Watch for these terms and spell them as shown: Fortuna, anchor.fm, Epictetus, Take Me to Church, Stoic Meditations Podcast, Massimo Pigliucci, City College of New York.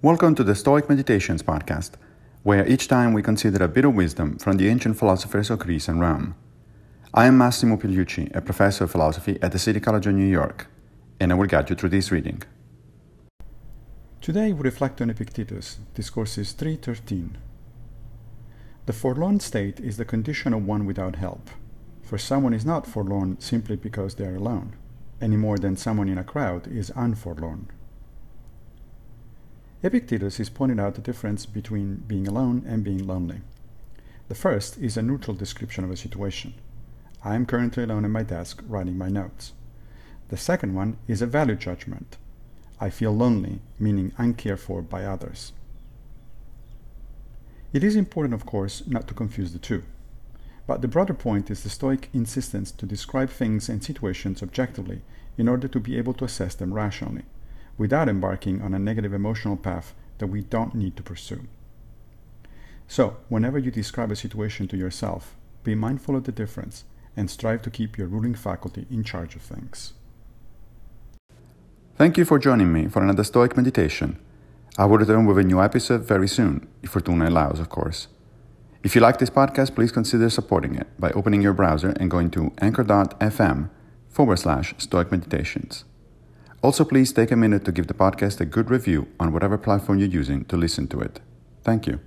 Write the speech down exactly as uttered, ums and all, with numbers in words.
Welcome to the Stoic Meditations Podcast, where each time we consider a bit of wisdom from the ancient philosophers of Greece and Rome. I am Massimo Pigliucci, a professor of philosophy at the City College of New York, and I will guide you through this reading. Today we reflect on Epictetus, Discourses three thirteen. The forlorn state is the condition of one without help, for someone is not forlorn simply because they are alone, any more than someone in a crowd is unforlorn. Epictetus is pointing out the difference between being alone and being lonely. The first is a neutral description of a situation. I am currently alone at my desk writing my notes. The second one is a value judgment. I feel lonely, meaning uncared for by others. It is important, of course, not to confuse the two. But the broader point is the Stoic insistence to describe things and situations objectively in order to be able to assess them rationally, without embarking on a negative emotional path that we don't need to pursue. So, whenever you describe a situation to yourself, be mindful of the difference and strive to keep your ruling faculty in charge of things. Thank you for joining me for another Stoic meditation. I will return with a new episode very soon, if Fortuna allows, of course. If you like this podcast, please consider supporting it by opening your browser and going to anchor.fm forward slash Stoic Meditations. Also, please take a minute to give the podcast a good review on whatever platform you're using to listen to it. Thank you.